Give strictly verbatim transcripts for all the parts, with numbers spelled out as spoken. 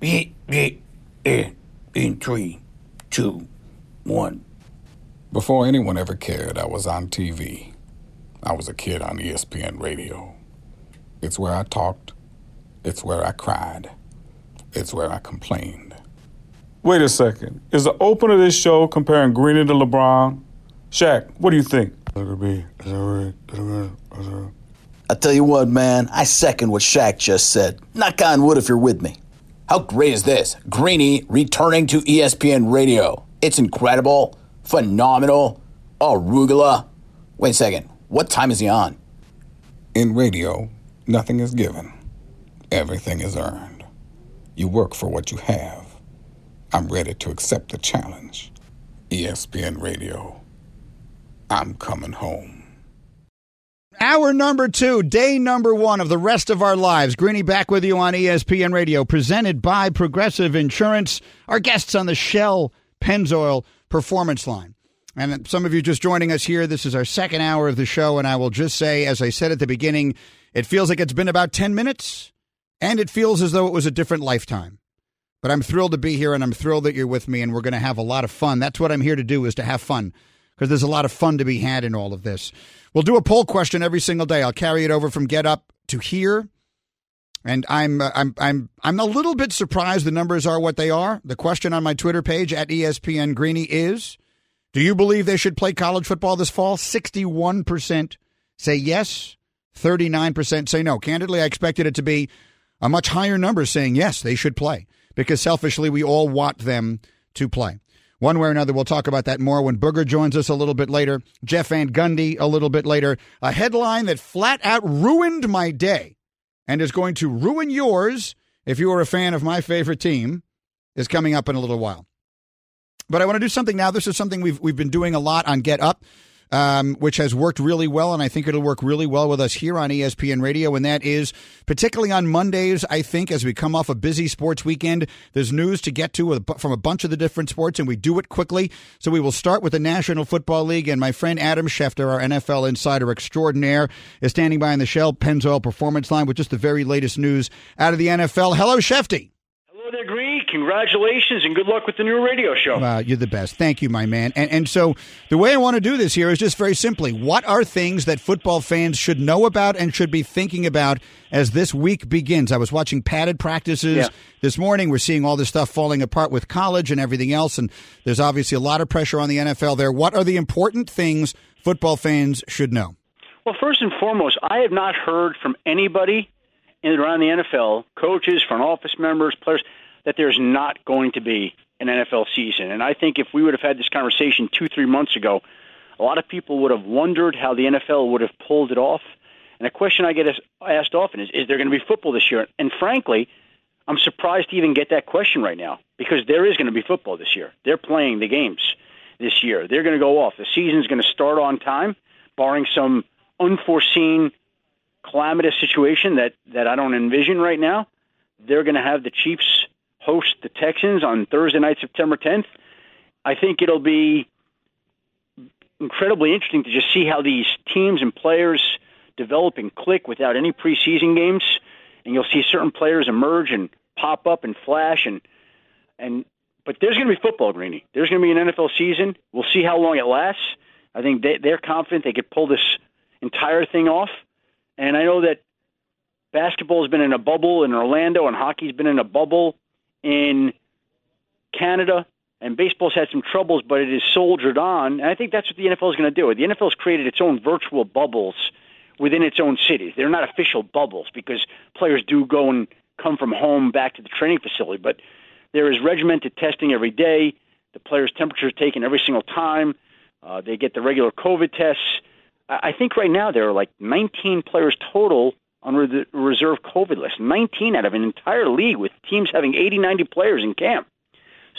In three, two, one. Before anyone ever cared, I was on T V. I was a kid on E S P N radio. It's where I talked. It's where I cried. It's where I complained. Wait a second. Is the opener of this show comparing Greeny to LeBron? Shaq, what do you think? I tell you what, man, I second what Shaq just said. Knock on wood if you're with me. How great is this? Greeny returning to E S P N radio. It's incredible, phenomenal, arugula. Wait a second, what time is he on? In radio, nothing is given. Everything is earned. You work for what you have. I'm ready to accept the challenge. E S P N radio, I'm coming home. Hour number two, day number one of the rest of our lives. Greeny back with you on E S P N radio, presented by Progressive Insurance. Our guests on the Shell Pennzoil Performance Line. And some of you just joining us here, this is our second hour of the show, and I will just say, as I said at the beginning, it feels like it's been about ten minutes, and it feels as though it was a different lifetime. But I'm thrilled to be here, and I'm thrilled that you're with me, and we're going to have a lot of fun. That's what I'm here to do, is to have fun, because there's a lot of fun to be had in all of this. We'll do a poll question every single day. I'll carry it over from Get Up to here, and I'm uh, I'm I'm I'm a little bit surprised the numbers are what they are. The question on my Twitter page at E S P N Greeny is: do you believe they should play college football this fall? sixty-one percent say yes, thirty-nine percent say no. Candidly, I expected it to be a much higher number saying yes, they should play, because selfishly we all want them to play. One way or another, we'll talk about that more when Booger joins us a little bit later. Jeff Van Gundy a little bit later. A headline that flat out ruined my day and is going to ruin yours if you are a fan of my favorite team is coming up in a little while. But I want to do something now. This is something we've we've been doing a lot on Get Up, um, which has worked really well, and I think it'll work really well with us here on E S P N Radio, and that is particularly on Mondays, I think, as we come off a busy sports weekend. There's news to get to from a bunch of the different sports, and we do it quickly. So we will start with the National Football League, and my friend Adam Schefter, our N F L insider extraordinaire, is standing by in the Shell Pennzoil Performance Line with just the very latest news out of the N F L. Hello, Shefty. Hello there, Greeny. Congratulations and good luck with the new radio show. Wow, you're the best. Thank you, my man. And, and so the way I want to do this here is just very simply, what are things that football fans should know about and should be thinking about as this week begins? I was watching padded practices yeah. this morning. We're seeing all this stuff falling apart with college and everything else, and there's obviously a lot of pressure on the N F L there. What are the important things football fans should know? Well, first and foremost, I have not heard from anybody around the N F L, coaches, front office members, players, that there's not going to be an N F L season. And I think if we would have had this conversation two, three months ago, a lot of people would have wondered how the N F L would have pulled it off. And a question I get asked often is, is there going to be football this year? And frankly, I'm surprised to even get that question right now, because there is going to be football this year. They're playing the games this year. They're going to go off. The season's going to start on time, barring some unforeseen calamitous situation that, that I don't envision right now. They're going to have the Chiefs host the Texans on Thursday night, September tenth. I think it'll be incredibly interesting to just see how these teams and players develop and click without any preseason games. And you'll see certain players emerge and pop up and flash. And and But there's going to be football, Greeny. There's going to be an N F L season. We'll see how long it lasts. I think they, they're confident they could pull this entire thing off. And I know that basketball has been in a bubble in Orlando, and hockey's been in a bubble in Canada, and baseball's had some troubles, but it is soldiered on. And I think that's what the N F L is going to do. The N F L's created its own virtual bubbles within its own cities. They're not official bubbles, because players do go and come from home back to the training facility, but there is regimented testing every day. The players' temperature is taken every single time. Uh, they get the regular COVID tests. I think right now there are like nineteen players total on the reserve COVID list, nineteen out of an entire league with teams having eighty, ninety players in camp.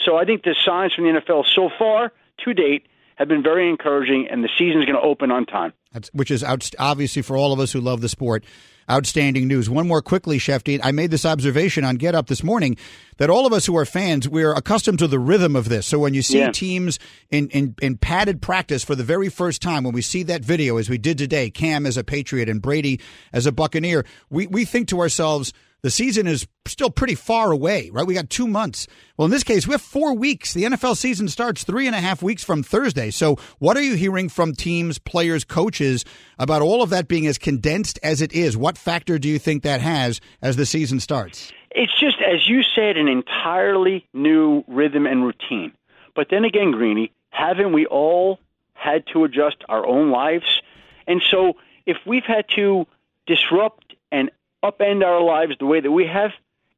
So I think the signs from the N F L so far to date have been very encouraging, and the season's going to open on time. That's, which is outst- obviously for all of us who love the sport, outstanding news. One more quickly, Shefty. I made this observation on Get Up this morning that all of us who are fans, we're accustomed to the rhythm of this. So when you see yeah. teams in, in, in padded practice for the very first time, when we see that video as we did today, Cam as a Patriot and Brady as a Buccaneer, we, we think to ourselves, the season is still pretty far away, right? We got two months. Well, in this case, we have four weeks. The N F L season starts three and a half weeks from Thursday. So what are you hearing from teams, players, coaches about all of that being as condensed as it is? What factor do you think that has as the season starts? It's just, as you said, an entirely new rhythm and routine. But then again, Greeny, haven't we all had to adjust our own lives? And so if we've had to disrupt and upend our lives the way that we have,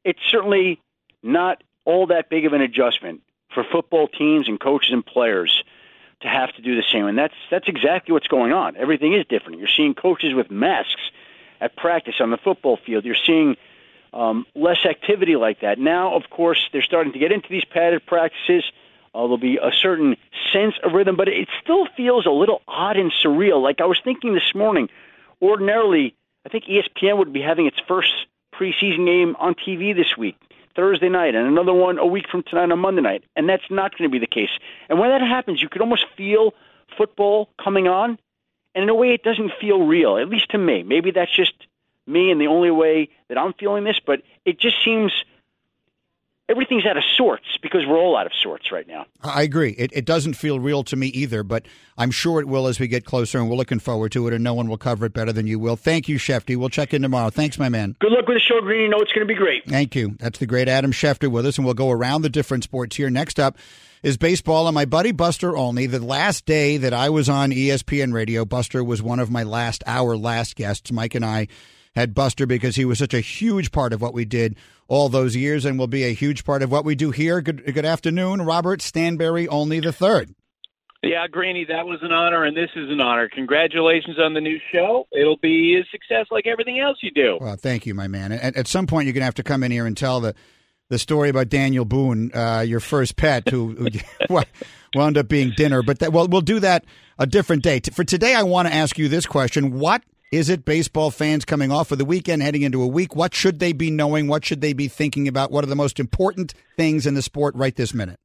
it's certainly not all that big of an adjustment for football teams and coaches and players to have to do the same. And that's that's exactly what's going on. Everything is different. You're seeing coaches with masks at practice on the football field. You're seeing um, less activity like that. Now, of course, they're starting to get into these padded practices. Uh, there'll be a certain sense of rhythm, but it still feels a little odd and surreal. Like I was thinking this morning, ordinarily, I think E S P N would be having its first preseason game on T V this week, Thursday night, and another one a week from tonight on Monday night. And that's not going to be the case. And when that happens, you could almost feel football coming on. And in a way, it doesn't feel real, at least to me. Maybe that's just me and the only way that I'm feeling this, but it just seems everything's out of sorts because we're all out of sorts right now. I agree. It, it doesn't feel real to me either, but I'm sure it will as we get closer, and we're looking forward to it, and no one will cover it better than you will. Thank you, Schefty. We'll check in tomorrow. Thanks, my man. Good luck with the show, Green. You know it's going to be great. Thank you. That's the great Adam Schefter with us, and we'll go around the different sports here. Next up is baseball, and my buddy Buster Olney. The last day that I was on E S P N radio, Buster was one of my last hour last guests. Mike and I had Buster because he was such a huge part of what we did all those years and will be a huge part of what we do here. Good good afternoon, Robert Stanbury, only the third. Yeah, Greeny, that was an honor, and this is an honor. Congratulations on the new show. It'll be a success like everything else you do. Well, thank you, my man. At, at some point, you're going to have to come in here and tell the, the story about Daniel Boone, uh, your first pet, who, who wound up being dinner. But that, well, we'll do that a different day. For today, I want to ask you this question. What is it baseball fans coming off of the weekend, heading into a week? What should they be knowing? What should they be thinking about? What are the most important things in the sport right this minute?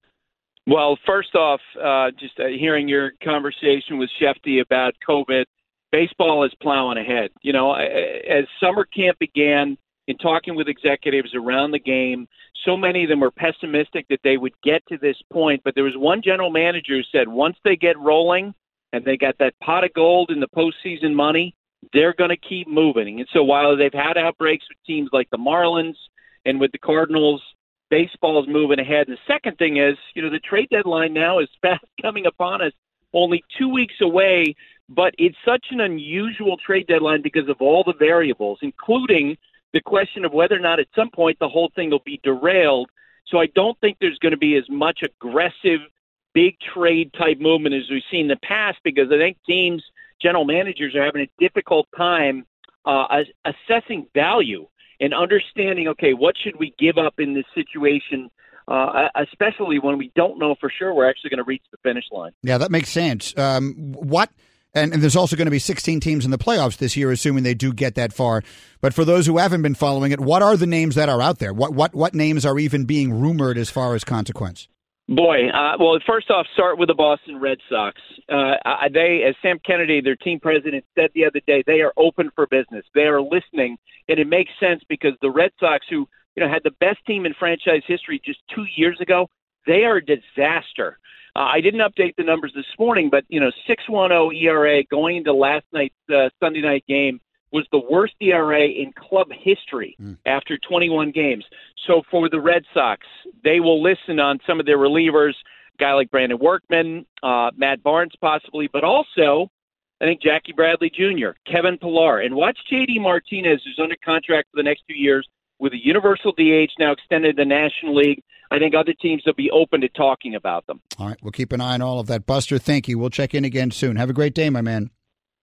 Well, first off, uh, just uh, hearing your conversation with Schefty about COVID, baseball is plowing ahead. You know, I, as summer camp began, in talking with executives around the game, so many of them were pessimistic that they would get to this point. But there was one general manager who said once they get rolling and they got that pot of gold in the postseason money, they're going to keep moving. And so while they've had outbreaks with teams like the Marlins and with the Cardinals, baseball is moving ahead. And the second thing is, you know, the trade deadline now is fast coming upon us, only two weeks away, but it's such an unusual trade deadline because of all the variables, including the question of whether or not at some point the whole thing will be derailed. So I don't think there's going to be as much aggressive, big trade type movement as we've seen in the past, because I think teams, general managers are having a difficult time uh, assessing value and understanding, okay, what should we give up in this situation, uh, especially when we don't know for sure we're actually going to reach the finish line. Yeah, that makes sense. Um, what, and, and there's also going to be sixteen teams in the playoffs this year, assuming they do get that far. But for those who haven't been following it, what are the names that are out there? What, what, what names are even being rumored as far as consequence? Boy, uh, well, first off, start with the Boston Red Sox. Uh, they, as Sam Kennedy, their team president, said the other day, they are open for business. They are listening, and it makes sense because the Red Sox, who you know had the best team in franchise history just two years ago, they are a disaster. Uh, I didn't update the numbers this morning, but you know, six point one oh E R A going into last night's uh, Sunday night game was the worst E R A in club history mm. after twenty-one games. So for the Red Sox, they will listen on some of their relievers, a guy like Brandon Workman, uh, Matt Barnes possibly, but also I think Jackie Bradley Junior, Kevin Pillar, and watch J D Martinez, who's under contract for the next two years with a universal D H now extended to the National League. I think other teams will be open to talking about them. All right, we'll keep an eye on all of that. Buster, thank you. We'll check in again soon. Have a great day, my man.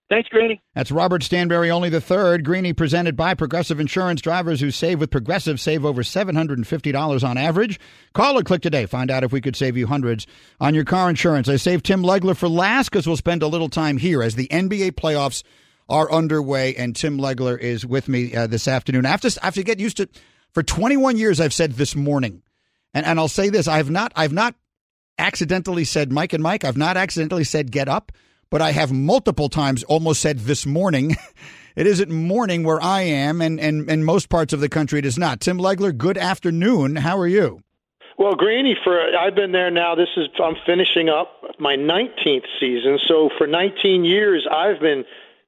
Thanks, Greeny. That's Robert Stanbury, only the third. Greeny presented by Progressive Insurance. Drivers who save with Progressive save over seven hundred fifty dollars on average. Call or click today. Find out if we could save you hundreds on your car insurance. I saved Tim Legler for last because we'll spend a little time here as the N B A playoffs are underway, and Tim Legler is with me uh, this afternoon. I have, to, I have to get used to for twenty-one years I've said this morning, and, and I'll say this, I've not I've not accidentally said Mike and Mike. I've not accidentally said Get Up. but I have multiple times almost said this morning. It isn't morning where I am, and, and, and most parts of the country it is not. Tim Legler, good afternoon. How are you? Well, Greeny, for I've been there now. This is I'm finishing up my nineteenth season. So for nineteen years, I've been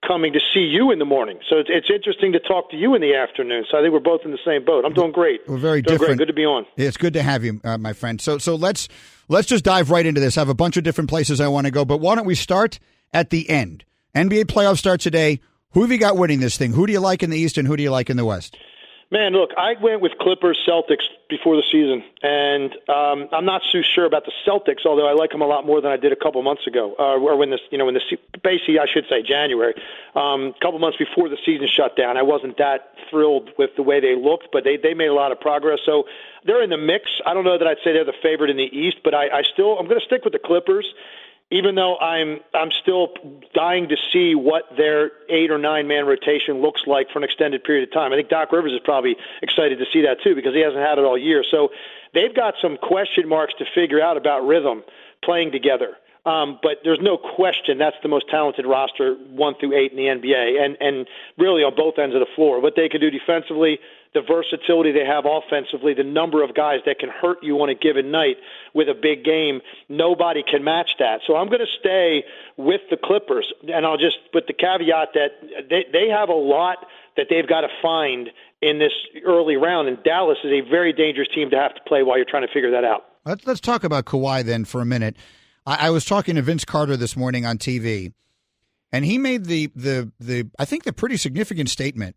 coming to see you in the morning. So it's, it's interesting to talk to you in the afternoon. So I think we're both in the same boat. I'm doing great. We're very doing different. Great. Good to be on. It's good to have you, uh, my friend. So so let's let's just dive right into this. I have a bunch of different places I want to go, but why don't we start at the end? N B A playoffs start today. Who have you got winning this thing? Who do you like in the East and who do you like in the West? Man, look, I went with Clippers Celtics before the season, and um, I'm not so sure about the Celtics, although I like them a lot more than I did a couple months ago, uh, or when this, you know, when the basically I should say January, um, a couple months before the season shut down. I wasn't that thrilled with the way they looked, but they, they made a lot of progress, so they're in the mix. I don't know that I'd say they're the favorite in the East, but I, I still I'm going to stick with the Clippers. Even though I'm I'm still dying to see what their eight- or nine-man rotation looks like for an extended period of time. I think Doc Rivers is probably excited to see that, too, because he hasn't had it all year. So they've got some question marks to figure out about rhythm playing together. Um, but there's no question that's the most talented roster, one through eight in the N B A, and, and really on both ends of the floor. What they can do defensively, the versatility they have offensively, the number of guys that can hurt you on a given night with a big game, nobody can match that. So I'm going to stay with the Clippers, and I'll just put the caveat that they, they have a lot that they've got to find in this early round, and Dallas is a very dangerous team to have to play while you're trying to figure that out. Let's, let's talk about Kawhi then for a minute. I was talking to Vince Carter this morning on T V, and he made the, the the I think the pretty significant statement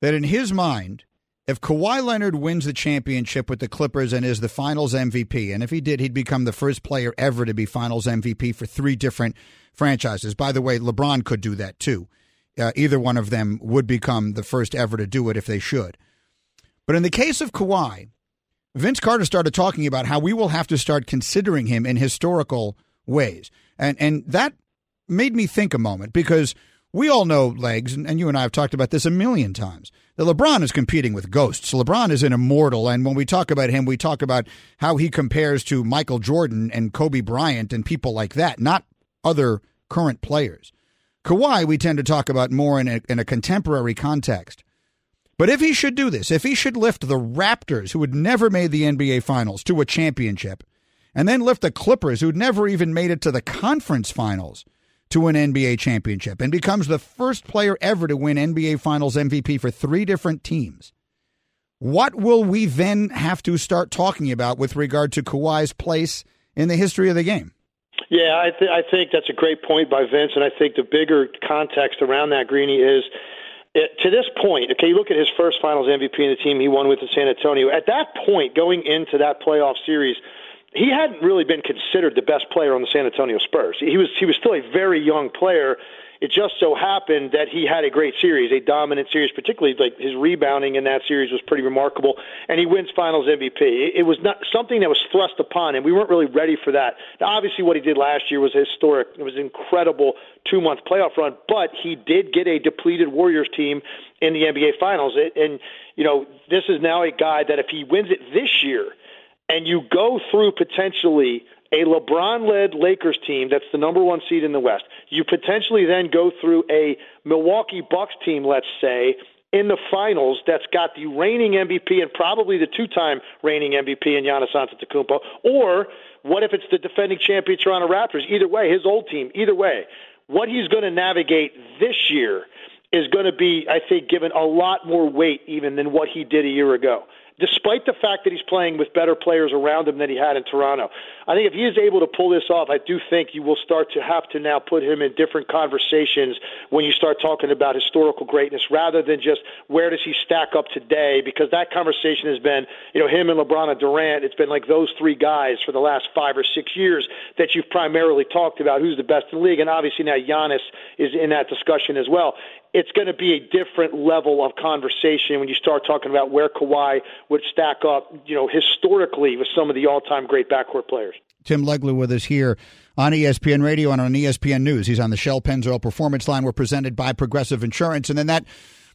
that in his mind, if Kawhi Leonard wins the championship with the Clippers and is the Finals M V P, and if he did, he'd become the first player ever to be Finals M V P for three different franchises. By the way, LeBron could do that too. Uh, either one of them would become the first ever to do it if they should. But in the case of Kawhi, Vince Carter started talking about how we will have to start considering him in historical ways. And and that made me think a moment, because we all know, Legs, and you and I have talked about this a million times, that LeBron is competing with ghosts. LeBron is an immortal, and when we talk about him, we talk about how he compares to Michael Jordan and Kobe Bryant and people like that, not other current players. Kawhi, we tend to talk about more in a, in a contemporary context. But if he should do this, if he should lift the Raptors, who had never made the N B A Finals, to a championship, and then lift the Clippers, who'd never even made it to the conference finals, to an N B A championship, and becomes the first player ever to win N B A Finals M V P for three different teams, what will we then have to start talking about with regard to Kawhi's place in the history of the game? Yeah, I, th- I think that's a great point by Vince, and I think the bigger context around that, Greeny, is It, to this point, okay, you look at his first Finals M V P in the team he won with in San Antonio. At that point, going into that playoff series, he hadn't really been considered the best player on the San Antonio Spurs. He was he was still a very young player. It just so happened that he had a great series, a dominant series, particularly like his rebounding in that series was pretty remarkable, and he wins Finals M V P. It, it was not something that was thrust upon him. We weren't really ready for that. Now, obviously, what he did last year was historic. It was an incredible two-month playoff run, but he did get a depleted Warriors team in the N B A Finals. It, and, you know, this is now a guy that if he wins it this year and you go through potentially – a LeBron-led Lakers team that's the number one seed in the West. You potentially then go through a Milwaukee Bucks team, let's say, in the finals that's got the reigning M V P and probably the two-time reigning M V P in Giannis Antetokounmpo. Or what if it's the defending champion Toronto Raptors? Either way, his old team, either way. What he's going to navigate this year is going to be, I think, given a lot more weight even than what he did a year ago, despite the fact that he's playing with better players around him than he had in Toronto. I think if he is able to pull this off, I do think you will start to have to now put him in different conversations when you start talking about historical greatness rather than just where does he stack up today, because that conversation has been, you know, him and LeBron and Durant. It's been like those three guys for the last five or six years that you've primarily talked about who's the best in the league, and obviously now Giannis is in that discussion as well. It's going to be a different level of conversation when you start talking about where Kawhi would stack up, you know, historically with some of the all-time great backcourt players. Tim Legler with us here on E S P N Radio and on E S P N News. He's on the Shell Pennzoil Performance Line. We're presented by Progressive Insurance. And then that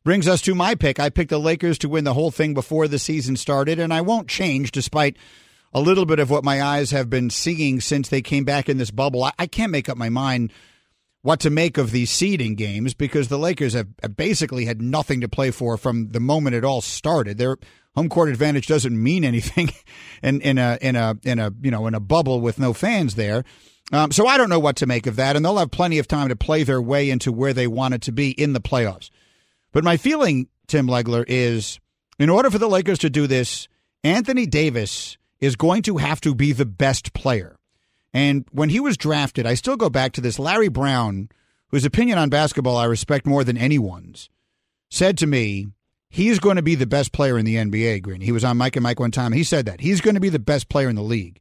brings us to my pick. I picked the Lakers to win the whole thing before the season started, and I won't change despite a little bit of what my eyes have been seeing since they came back in this bubble. I, I can't make up my mind what to make of these seeding games, because the Lakers have basically had nothing to play for from the moment it all started. Their home court advantage doesn't mean anything in, in a in a in a you know in a bubble with no fans there. Um, so I don't know what to make of that, and they'll have plenty of time to play their way into where they want it to be in the playoffs. But my feeling, Tim Legler, is in order for the Lakers to do this, Anthony Davis is going to have to be the best player. And when he was drafted, I still go back to this. Larry Brown, whose opinion on basketball I respect more than anyone's, said to me, he's going to be the best player in the N B A, Green. He was on Mike and Mike one time. He said that. He's going to be the best player in the league.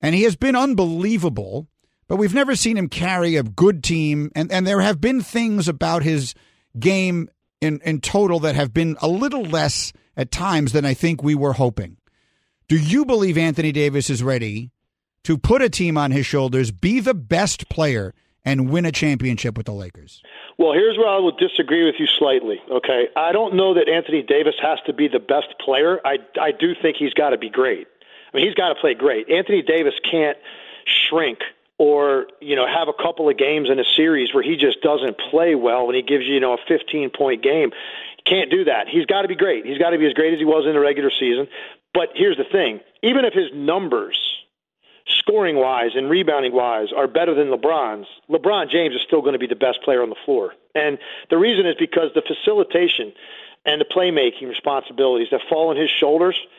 And he has been unbelievable, but we've never seen him carry a good team. And, and there have been things about his game in, in total that have been a little less at times than I think we were hoping. Do you believe Anthony Davis is ready to put a team on his shoulders, be the best player, and win a championship with the Lakers? Well, here's where I will disagree with you slightly, okay? I don't know that Anthony Davis has to be the best player. I, I do think he's got to be great. I mean, he's got to play great. Anthony Davis can't shrink or, you know, have a couple of games in a series where he just doesn't play well and he gives you, you know, a fifteen-point game. He can't do that. He's got to be great. He's got to be as great as he was in the regular season. But here's the thing. Even if his numbers, scoring-wise and rebounding-wise, are better than LeBron's, LeBron James is still going to be the best player on the floor. And the reason is because the facilitation and the playmaking responsibilities that fall on his shoulders –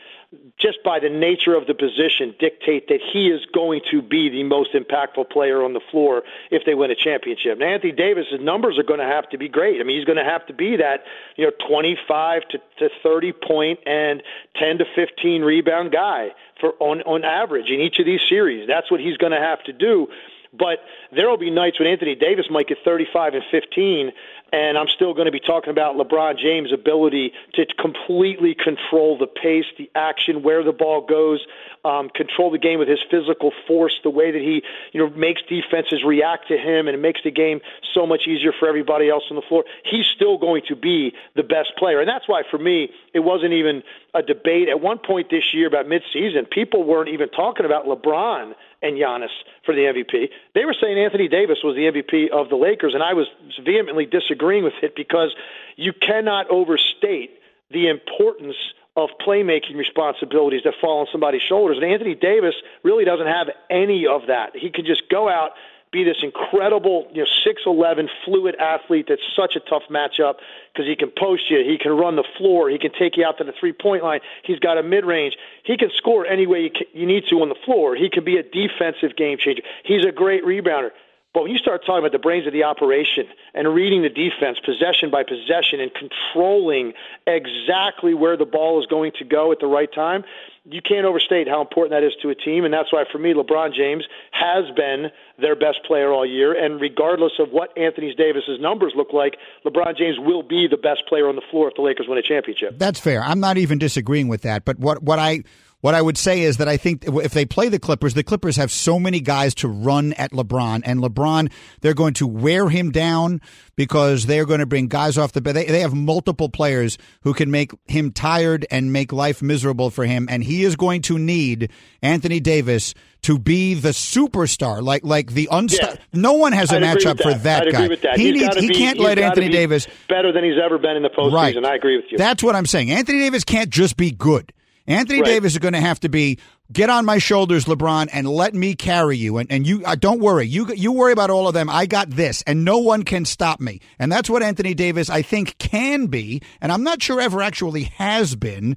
just by the nature of the position, dictate that he is going to be the most impactful player on the floor if they win a championship. Now, Anthony Davis's numbers are going to have to be great. I mean, he's going to have to be that, you know, twenty-five to thirty point and ten to fifteen rebound guy for on, on average in each of these series. That's what he's going to have to do. But there will be nights when Anthony Davis might get thirty-five and fifteen, and I'm still going to be talking about LeBron James' ability to completely control the pace, the action, where the ball goes, um, control the game with his physical force, the way that he, you know, makes defenses react to him, and it makes the game so much easier for everybody else on the floor. He's still going to be the best player, and that's why for me it wasn't even a debate at one point this year about midseason. People weren't even talking about LeBron and Giannis for the M V P. They were saying Anthony Davis was the M V P of the Lakers, and I was vehemently disagreeing with it because you cannot overstate the importance of playmaking responsibilities that fall on somebody's shoulders. And Anthony Davis really doesn't have any of that. He can just go out, be this incredible, you know, six eleven fluid athlete that's such a tough matchup because he can post you, he can run the floor, he can take you out to the three-point line, he's got a mid-range, he can score any way you, can, you need to on the floor, he can be a defensive game changer, he's a great rebounder. But when you start talking about the brains of the operation and reading the defense possession by possession and controlling exactly where the ball is going to go at the right time, you can't overstate how important that is to a team. And that's why, for me, LeBron James has been their best player all year. And regardless of what Anthony Davis's numbers look like, LeBron James will be the best player on the floor if the Lakers win a championship. That's fair. I'm not even disagreeing with that. But what, what I... What I would say is that I think if they play the Clippers, the Clippers have so many guys to run at LeBron. And LeBron, they're going to wear him down because they're going to bring guys off the bench. They, they have multiple players who can make him tired and make life miserable for him. And he is going to need Anthony Davis to be the superstar, like like the unstar. Yeah. No one has a I'd matchup that. for that I'd guy. Agree with that. He he's needs. He be, can't let Anthony be Davis better than he's ever been in the postseason. Right. I agree with you. That's what I'm saying. Anthony Davis can't just be good. Anthony right. Davis is going to have to be, get on my shoulders, LeBron, and let me carry you. And and you uh, don't worry. You you worry about all of them. I got this, and no one can stop me. And that's what Anthony Davis, I think, can be, and I'm not sure ever actually has been.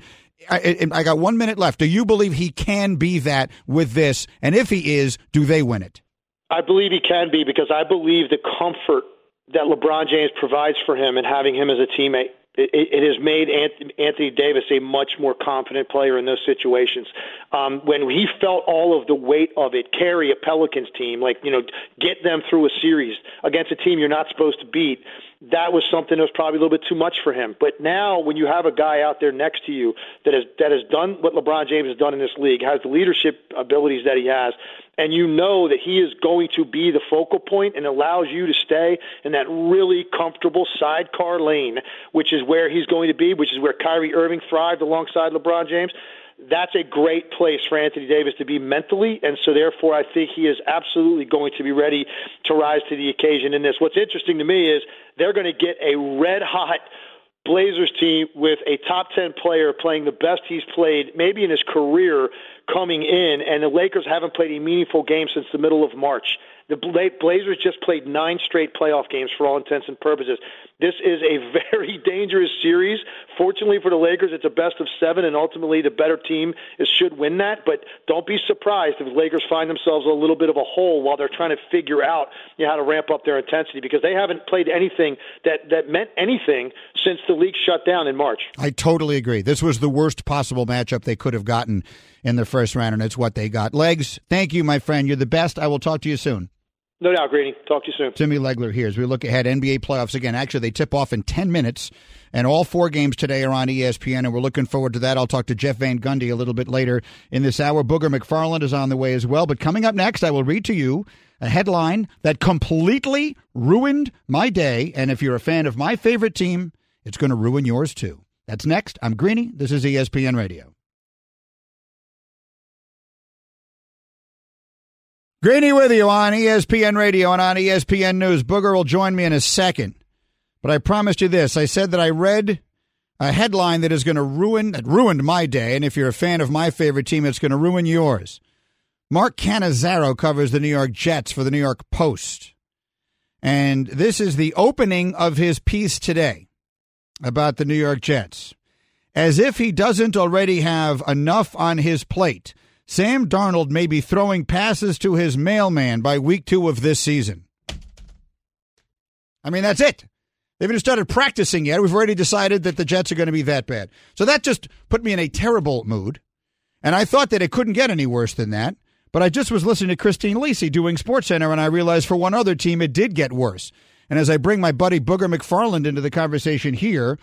I, I got one minute left. Do you believe he can be that with this? And if he is, do they win it? I believe he can be because I believe the comfort that LeBron James provides for him and having him as a teammate. It has made Anthony Davis a much more confident player in those situations. Um, when he felt all of the weight of it, carry a Pelicans team, like, you know, get them through a series against a team you're not supposed to beat, that was something that was probably a little bit too much for him. But now when you have a guy out there next to you that has, that has done what LeBron James has done in this league, has the leadership abilities that he has, and you know that he is going to be the focal point and allows you to stay in that really comfortable sidecar lane, which is where he's going to be, which is where Kyrie Irving thrived alongside LeBron James, that's a great place for Anthony Davis to be mentally, and so therefore I think he is absolutely going to be ready to rise to the occasion in this. What's interesting to me is they're going to get a red-hot Blazers team with a top ten player playing the best he's played maybe in his career coming in, and the Lakers haven't played a meaningful game since the middle of March. The Blazers just played nine straight playoff games for all intents and purposes. This is a very dangerous series. Fortunately for the Lakers, it's a best of seven, and ultimately the better team is, should win that. But don't be surprised if the Lakers find themselves a little bit of a hole while they're trying to figure out, you know, how to ramp up their intensity, because they haven't played anything that, that meant anything since the league shut down in March. I totally agree. This was the worst possible matchup they could have gotten in the first round, and it's what they got. Legs, thank you, my friend. You're the best. I will talk to you soon. No doubt, Grady. Talk to you soon. Timmy Legler here as we look ahead N B A playoffs again. Actually, they tip off in ten minutes, and all four games today are on E S P N, and we're looking forward to that. I'll talk to Jeff Van Gundy a little bit later in this hour. Booger McFarland is on the way as well. But coming up next, I will read to you a headline that completely ruined my day, and if you're a fan of my favorite team, it's going to ruin yours too. That's next. I'm Greeny. This is E S P N Radio. Greeny with you on E S P N Radio and on E S P N News. Booger will join me in a second, but I promised you this. I said that I read a headline that is going to ruin, that ruined my day, and if you're a fan of my favorite team, it's going to ruin yours. Mark Cannizzaro covers the New York Jets for the New York Post, and this is the opening of his piece today about the New York Jets. As if he doesn't already have enough on his plate, Sam Darnold may be throwing passes to his mailman by week two of this season. I mean, that's it. They haven't started practicing yet. We've already decided that the Jets are going to be that bad. So that just put me in a terrible mood. And I thought that it couldn't get any worse than that. But I just was listening to Christine Lisi doing SportsCenter, and I realized for one other team it did get worse. And as I bring my buddy Booger McFarland into the conversation here,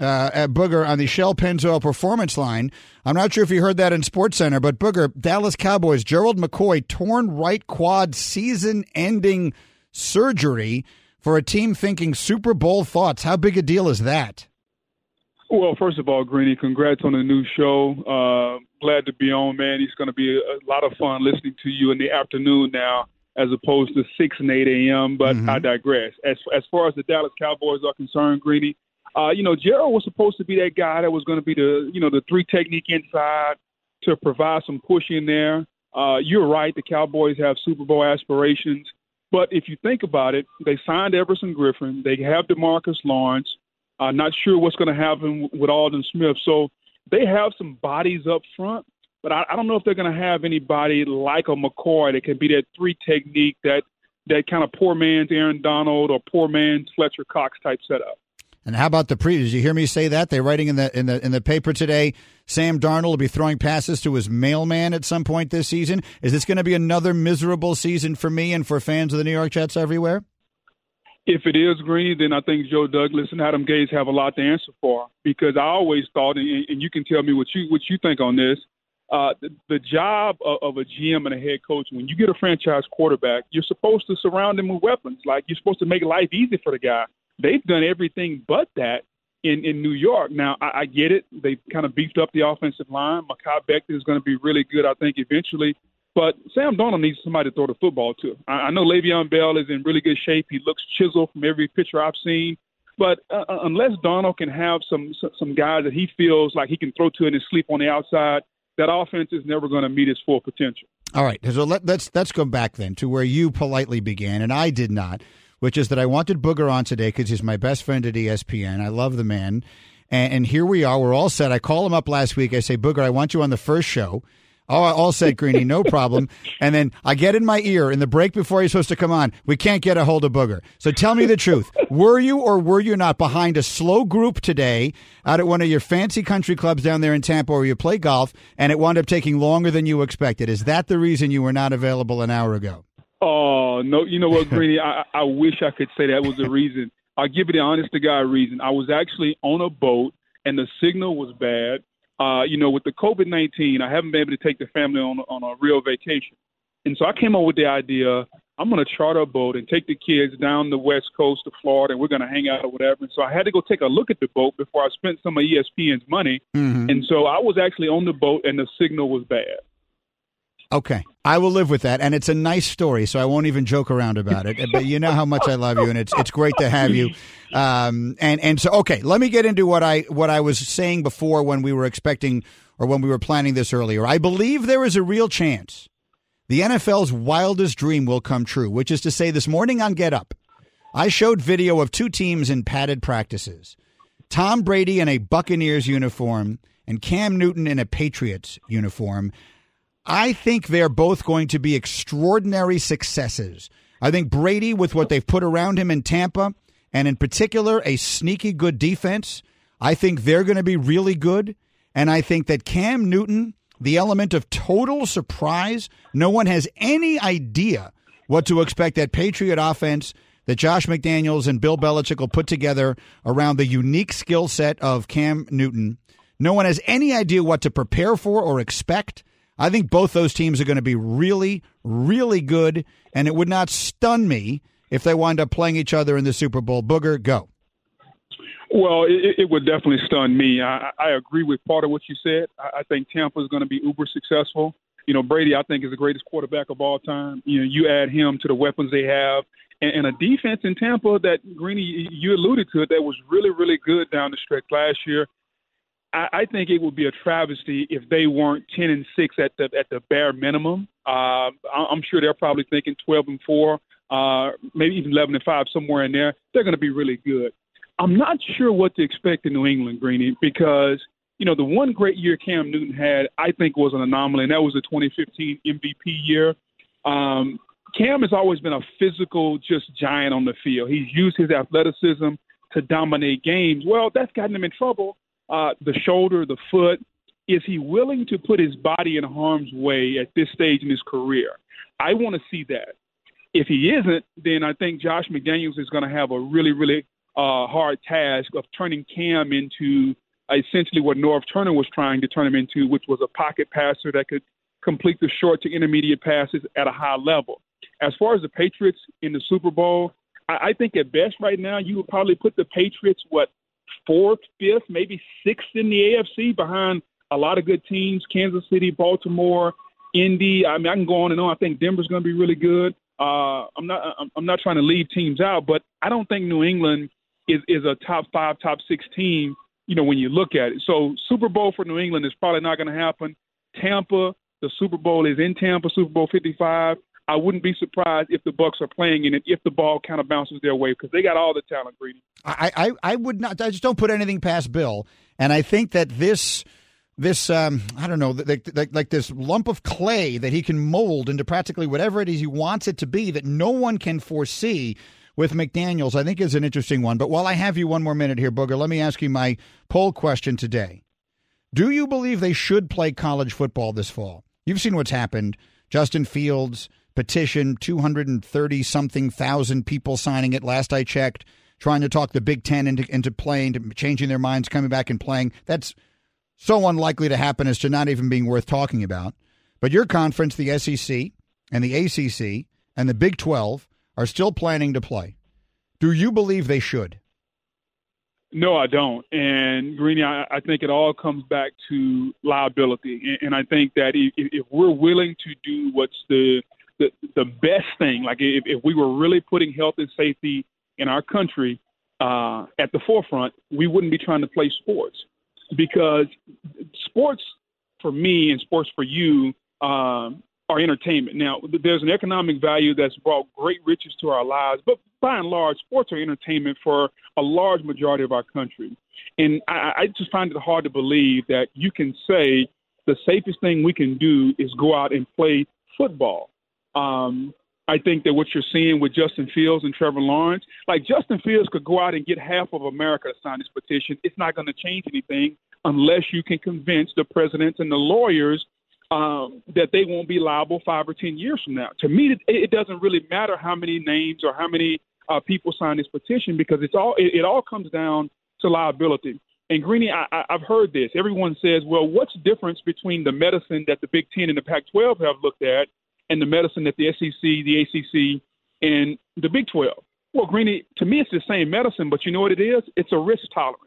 Uh, at Booger on the Shell Pennzoil Performance Line. I'm not sure if you heard that in SportsCenter, but Booger, Dallas Cowboys, Gerald McCoy, torn right quad, season-ending surgery for a team thinking Super Bowl thoughts. How big a deal is that? Well, first of all, Greeny, congrats on the new show. Uh, glad to be on, man. It's going to be a lot of fun listening to you in the afternoon now as opposed to six and eight a.m., but mm-hmm. I digress. As, as far as the Dallas Cowboys are concerned, Greeny, Uh, you know, Gerald was supposed to be that guy that was going to be the, you know, the three technique inside to provide some push in there. Uh, you're right. The Cowboys have Super Bowl aspirations. But if you think about it, they signed Everson Griffin. They have DeMarcus Lawrence. Uh, not sure what's going to happen with Aldon Smith. So they have some bodies up front, but I, I don't know if they're going to have anybody like a McCoy that can be that three technique, that, that kind of poor man's Aaron Donald or poor man's Fletcher Cox type setup. And how about the preview? Did you hear me say that? They're writing in the in the in the paper today, Sam Darnold will be throwing passes to his mailman at some point this season. Is this going to be another miserable season for me and for fans of the New York Jets everywhere? If it is, Green, then I think Joe Douglas and Adam Gase have a lot to answer for, because I always thought, and, and you can tell me what you what you think on this, uh, the, the job of, of a G M and a head coach, when you get a franchise quarterback, you're supposed to surround him with weapons. Like, you're supposed to make life easy for the guy. They've done everything but that in, in New York. Now, I, I get it. They've kind of beefed up the offensive line. Mekhi Becton is going to be really good, I think, eventually. But Sam Darnold needs somebody to throw the football to. I, I know Le'Veon Bell is in really good shape. He looks chiseled from every picture I've seen. But uh, unless Darnold can have some, some guys that he feels like he can throw to in his sleep on the outside, that offense is never going to meet its full potential. All right. So let, let's, let's go back then to where you politely began, and I did not, which is that I wanted Booger on today because he's my best friend at E S P N. I love the man. And, and here we are. We're all set. I call him up last week. I say, Booger, I want you on the first show. Oh, all set, Greeny, no problem. And then I get in my ear in the break before he's supposed to come on, we can't get a hold of Booger. So tell me the truth. Were you or were you not behind a slow group today out at one of your fancy country clubs down there in Tampa where you play golf, and it wound up taking longer than you expected? Is that the reason you were not available an hour ago? Oh, no. You know what, Greeny? I, I wish I could say that was the reason. I'll give you the honest-to-God reason. I was actually on a boat, and the signal was bad. Uh, you know, with the COVID nineteen, I haven't been able to take the family on on a real vacation. And so I came up with the idea, I'm going to charter a boat and take the kids down the West Coast to Florida, and we're going to hang out or whatever. And so I had to go take a look at the boat before I spent some of E S P N's money. Mm-hmm. And so I was actually on the boat, and the signal was bad. Okay. I will live with that, and it's a nice story, so I won't even joke around about it. But you know how much I love you, and it's it's great to have you. Um, and, and so, okay, let me get into what I what I was saying before when we were expecting or when we were planning this earlier. I believe there is a real chance the N F L's wildest dream will come true, which is to say this morning on Get Up, I showed video of two teams in padded practices, Tom Brady in a Buccaneers uniform and Cam Newton in a Patriots uniform. I think they're both going to be extraordinary successes. I think Brady, with what they've put around him in Tampa, and in particular a sneaky good defense, I think they're going to be really good. And I think that Cam Newton, the element of total surprise, no one has any idea what to expect, that Patriot offense that Josh McDaniels and Bill Belichick will put together around the unique skill set of Cam Newton. No one has any idea what to prepare for or expect. I think both those teams are going to be really, really good, and it would not stun me if they wind up playing each other in the Super Bowl. Booger, go. Well, it, it would definitely stun me. I, I agree with part of what you said. I, I think Tampa is going to be uber successful. You know, Brady, I think, is the greatest quarterback of all time. You know, you add him to the weapons they have, and, and a defense in Tampa that, Greeny, you alluded to it, that was really, really good down the stretch last year. I think it would be a travesty if they weren't ten and six at the at the bare minimum. Uh, I'm sure they're probably thinking twelve and four, uh, maybe even eleven and five, somewhere in there. They're going to be really good. I'm not sure what to expect in New England, Greeny, because you know the one great year Cam Newton had, I think, was an anomaly, and that was the twenty fifteen M V P year. Um, Cam has always been a physical, just giant on the field. He's used his athleticism to dominate games. Well, that's gotten him in trouble. Uh, the shoulder, the foot. Is he willing to put his body in harm's way at this stage in his career? I want to see that. If he isn't, then I think Josh McDaniels is going to have a really, really uh, hard task of turning Cam into essentially what Norv Turner was trying to turn him into, which was a pocket passer that could complete the short to intermediate passes at a high level. As far as the Patriots in the Super Bowl, I, I think at best right now you would probably put the Patriots, what, fourth, fifth, maybe sixth in the A F C behind a lot of good teams, Kansas City, Baltimore, Indy. I mean, I can go on and on. I think Denver's going to be really good. Uh, I'm not I'm not trying to leave teams out, but I don't think New England is, is a top five, top six team, you know, when you look at it. So Super Bowl for New England is probably not going to happen. Tampa, the Super Bowl is in Tampa, Super Bowl fifty-five. I wouldn't be surprised if the Bucs are playing in it, if the ball kind of bounces their way, because they got all the talent, Greedy. I, I, I would not. I just don't put anything past Bill, and I think that this this um, I don't know, like, like like this lump of clay that he can mold into practically whatever it is he wants it to be, that no one can foresee with McDaniels, I think is an interesting one. But while I have you one more minute here, Booger, let me ask you my poll question today: do you believe they should play college football this fall? You've seen what's happened. Justin Fields petition, two hundred thirty something thousand people signing it last I checked, trying to talk the Big Ten into, into playing, to changing their minds, coming back and playing. That's so unlikely to happen as to not even being worth talking about. But your conference, the S E C and the A C C and the Big twelve, are still planning to play. Do you believe they should? No, I don't. And, Greeny, I, I think it all comes back to liability. And, and I think that if, if we're willing to do what's the The, the best thing, like if, if we were really putting health and safety in our country uh, at the forefront, we wouldn't be trying to play sports, because sports for me and sports for you um, are entertainment. Now, there's an economic value that's brought great riches to our lives, but by and large, sports are entertainment for a large majority of our country. And I, I just find it hard to believe that you can say the safest thing we can do is go out and play football. Um, I think that what you're seeing with Justin Fields and Trevor Lawrence, like Justin Fields could go out and get half of America to sign this petition. It's not going to change anything unless you can convince the presidents and the lawyers um, that they won't be liable five or ten years from now. To me, it, it doesn't really matter how many names or how many uh, people sign this petition, because it's all it, it all comes down to liability. And Greeny, I, I, I've heard this. Everyone says, well, what's the difference between the medicine that the Big Ten and the Pac twelve have looked at and the medicine that the S E C, the A C C, in the Big twelve. Well, Greeny, to me, it's the same medicine, but you know what it is? It's a risk tolerance.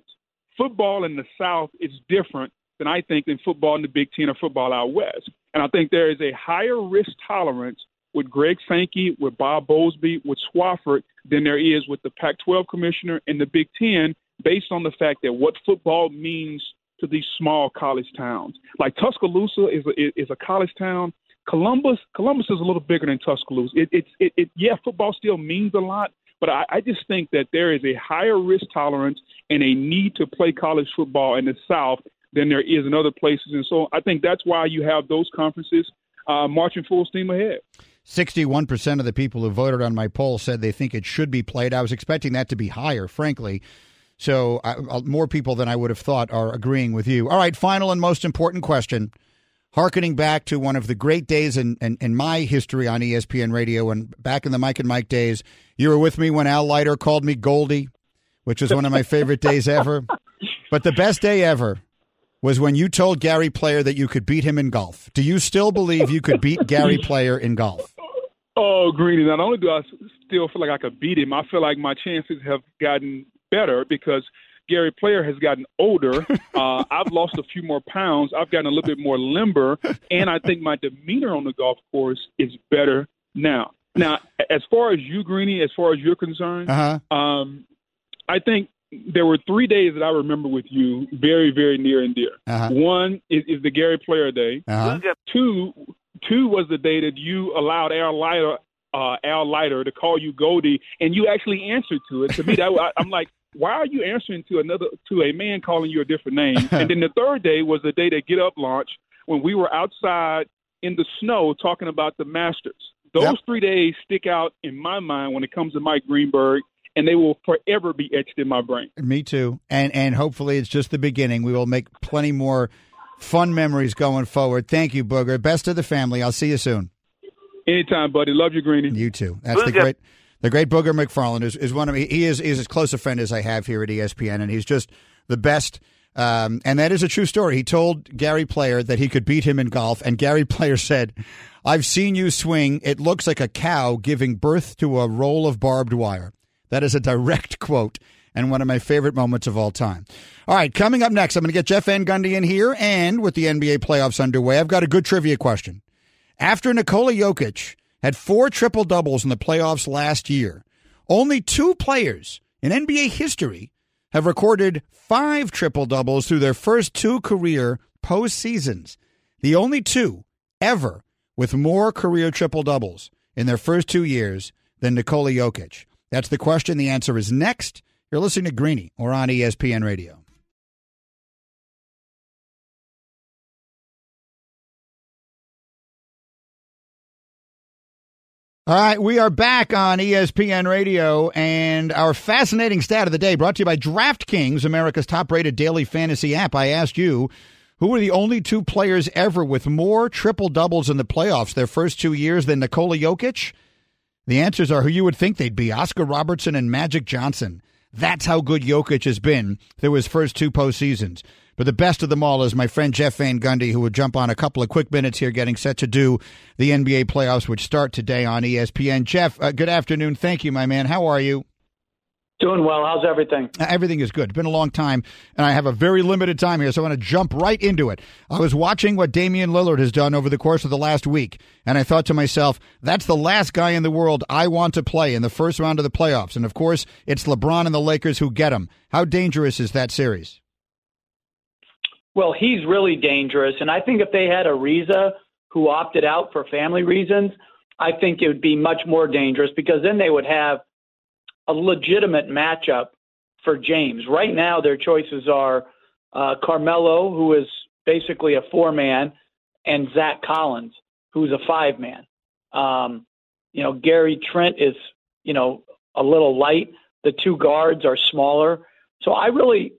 Football in the South is different than I think than football in the Big Ten or football out West. And I think there is a higher risk tolerance with Greg Sankey, with Bob Bowlesby, with Swafford than there is with the Pac twelve commissioner and the Big Ten, based on the fact that what football means to these small college towns. Like Tuscaloosa is a, is a college town. Columbus, Columbus is a little bigger than Tuscaloosa. It, it, it, it, yeah, football still means a lot, but I, I just think that there is a higher risk tolerance and a need to play college football in the South than there is in other places. And so I think that's why you have those conferences uh, marching full steam ahead. sixty-one percent of the people who voted on my poll said they think it should be played. I was expecting that to be higher, frankly. So I, more people than I would have thought are agreeing with you. All right, final and most important question. Harkening back to one of the great days in, in, in my history on E S P N Radio, and back in the Mike and Mike days, you were with me when Al Leiter called me Goldie, which was one of my favorite days ever. But the best day ever was when you told Gary Player that you could beat him in golf. Do you still believe you could beat Gary Player in golf? Oh, Greeny, not only do I still feel like I could beat him, I feel like my chances have gotten better because – Gary Player has gotten older. Uh, I've lost a few more pounds. I've gotten a little bit more limber, and I think my demeanor on the golf course is better now. Now, as far as you, Greeny, as far as you're concerned, uh-huh. um, I think there were three days that I remember with you very, very near and dear. Uh-huh. One is, is the Gary Player day. Uh-huh. Two, two was the day that you allowed Al Leiter, uh, Al Leiter to call you Goldie, and you actually answered to it. To me, that, I, I'm like, why are you answering to another to a man calling you a different name? And then the third day was the day that Get Up launched, when we were outside in the snow talking about the Masters. Those yep. three days stick out in my mind when it comes to Mike Greenberg, and they will forever be etched in my brain. Me too. And and hopefully it's just the beginning. We will make plenty more fun memories going forward. Thank you, Booger. Best of the family. I'll see you soon. Anytime, buddy. Love you, Greeny. You too. That's Booger. the great... The great Booger McFarland is, is one of me. He is, is as close a friend as I have here at E S P N, and he's just the best. Um, and that is a true story. He told Gary Player that he could beat him in golf, and Gary Player said, "I've seen you swing. It looks like a cow giving birth to a roll of barbed wire." That is a direct quote and one of my favorite moments of all time. All right, coming up next, I'm going to get Jeff Van Gundy in here, and with the N B A playoffs underway, I've got a good trivia question. After Nikola Jokic had four triple-doubles in the playoffs last year, only two players in N B A history have recorded five triple-doubles through their first two career postseasons. The only two ever with more career triple-doubles in their first two years than Nikola Jokic. That's the question. The answer is next. You're listening to Greeny or on E S P N Radio. All right, we are back on E S P N Radio, and our fascinating stat of the day brought to you by DraftKings, America's top-rated daily fantasy app. I asked you, who are the only two players ever with more triple-doubles in the playoffs their first two years than Nikola Jokic? The answers are who you would think they'd be, Oscar Robertson and Magic Johnson. That's how good Jokic has been through his first two postseasons. But the best of them all is my friend Jeff Van Gundy, who will jump on a couple of quick minutes here, getting set to do the N B A playoffs, which start today on E S P N. Jeff, uh, good afternoon. Thank you, my man. How are you? Doing well. How's everything? Everything is good. It's been a long time, and I have a very limited time here, so I want to jump right into it. I was watching what Damian Lillard has done over the course of the last week, and I thought to myself, that's the last guy in the world I want to play in the first round of the playoffs. And, of course, it's LeBron and the Lakers who get him. How dangerous is that series? Well, he's really dangerous, and I think if they had Ariza, who opted out for family reasons, I think it would be much more dangerous because then they would have a legitimate matchup for James. Right now, their choices are uh, Carmelo, who is basically a four-man, and Zach Collins, who's a five-man. Um, you know, Gary Trent is, you know, a little light. The two guards are smaller. So I really,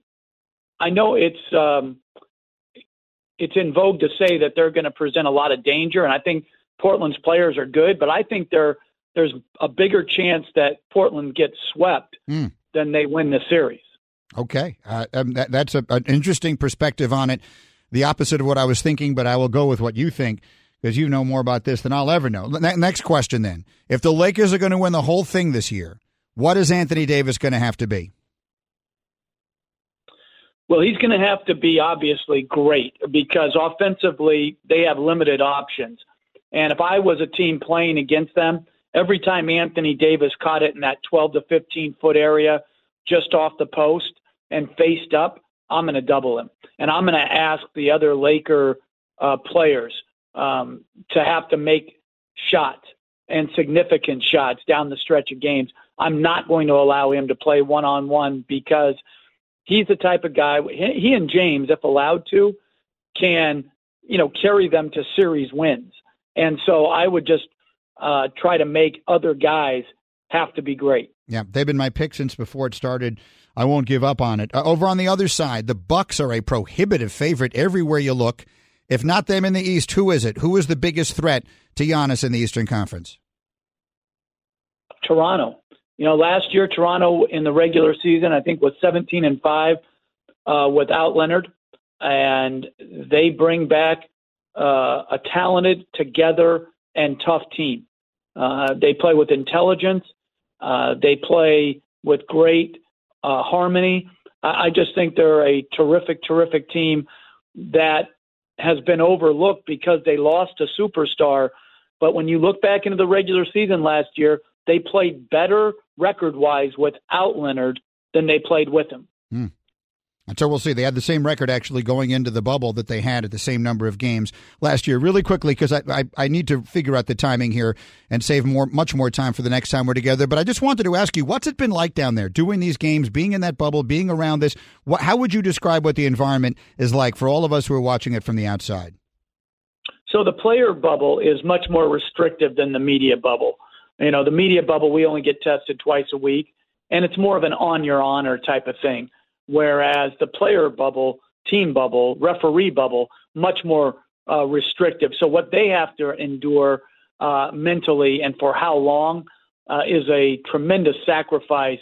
I know it's um, it's in vogue to say that they're going to present a lot of danger, and I think Portland's players are good, but I think they're there's a bigger chance that Portland gets swept mm. than they win the series. Okay. Uh, um, that, that's a, an interesting perspective on it. The opposite of what I was thinking, but I will go with what you think. because you know more about this than I'll ever know. Next question then. If the Lakers are going to win the whole thing this year, what is Anthony Davis going to have to be? Well, he's going to have to be obviously great because offensively they have limited options. And if I was a team playing against them, every time Anthony Davis caught it in that twelve to fifteen foot area just off the post and faced up, I'm going to double him. And I'm going to ask the other Laker uh, players um, to have to make shots and significant shots down the stretch of games. I'm not going to allow him to play one-on-one because he's the type of guy, he and James, if allowed to, can, you know, carry them to series wins. And so I would just uh, try to make other guys have to be great. Yeah, they've been my pick since before it started. I won't give up on it. Uh, over on the other side, the Bucks are a prohibitive favorite everywhere you look. If not them in the East, who is it? Who is the biggest threat to Giannis in the Eastern Conference? Toronto. You know, last year, Toronto in the regular season, I think, was seventeen and five uh, without Leonard. And they bring back Uh, a talented, together, and tough team. Uh, they play with intelligence. Uh, they play with great uh, harmony. I, I just think they're a terrific, terrific team that has been overlooked because they lost a superstar. But when you look back into the regular season last year, they played better record-wise without Leonard than they played with him. Mm. And so we'll see. They had the same record actually going into the bubble that they had at the same number of games last year. Really quickly, because I, I, I need to figure out the timing here and save more, much more time for the next time we're together. But I just wanted to ask you, what's it been like down there, doing these games, being in that bubble, being around this? What, how would you describe what the environment is like for all of us who are watching it from the outside? So the player bubble is much more restrictive than the media bubble. You know, the media bubble, we only get tested twice a week, and it's more of an on your honor type of thing. Whereas the player bubble, team bubble, referee bubble, much more uh, restrictive. So what they have to endure uh, mentally and for how long uh, is a tremendous sacrifice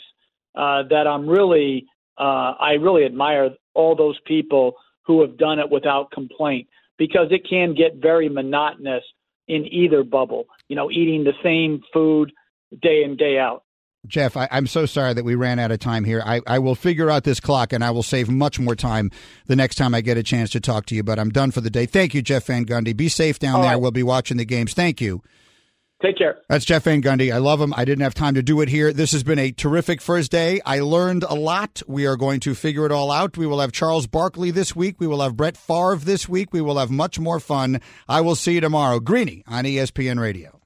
uh, that I'm really, uh, I really admire all those people who have done it without complaint because it can get very monotonous in either bubble, you know, eating the same food day in, day out. Jeff, I, I'm so sorry that we ran out of time here. I, I will figure out this clock, and I will save much more time the next time I get a chance to talk to you. But I'm done for the day. Thank you, Jeff Van Gundy. Be safe down All there. Right. We'll be watching the games. Thank you. Take care. That's Jeff Van Gundy. I love him. I didn't have time to do it here. This has been a terrific first day. I learned a lot. We are going to figure it all out. We will have Charles Barkley this week. We will have Brett Favre this week. We will have much more fun. I will see you tomorrow. Greeny on E S P N Radio.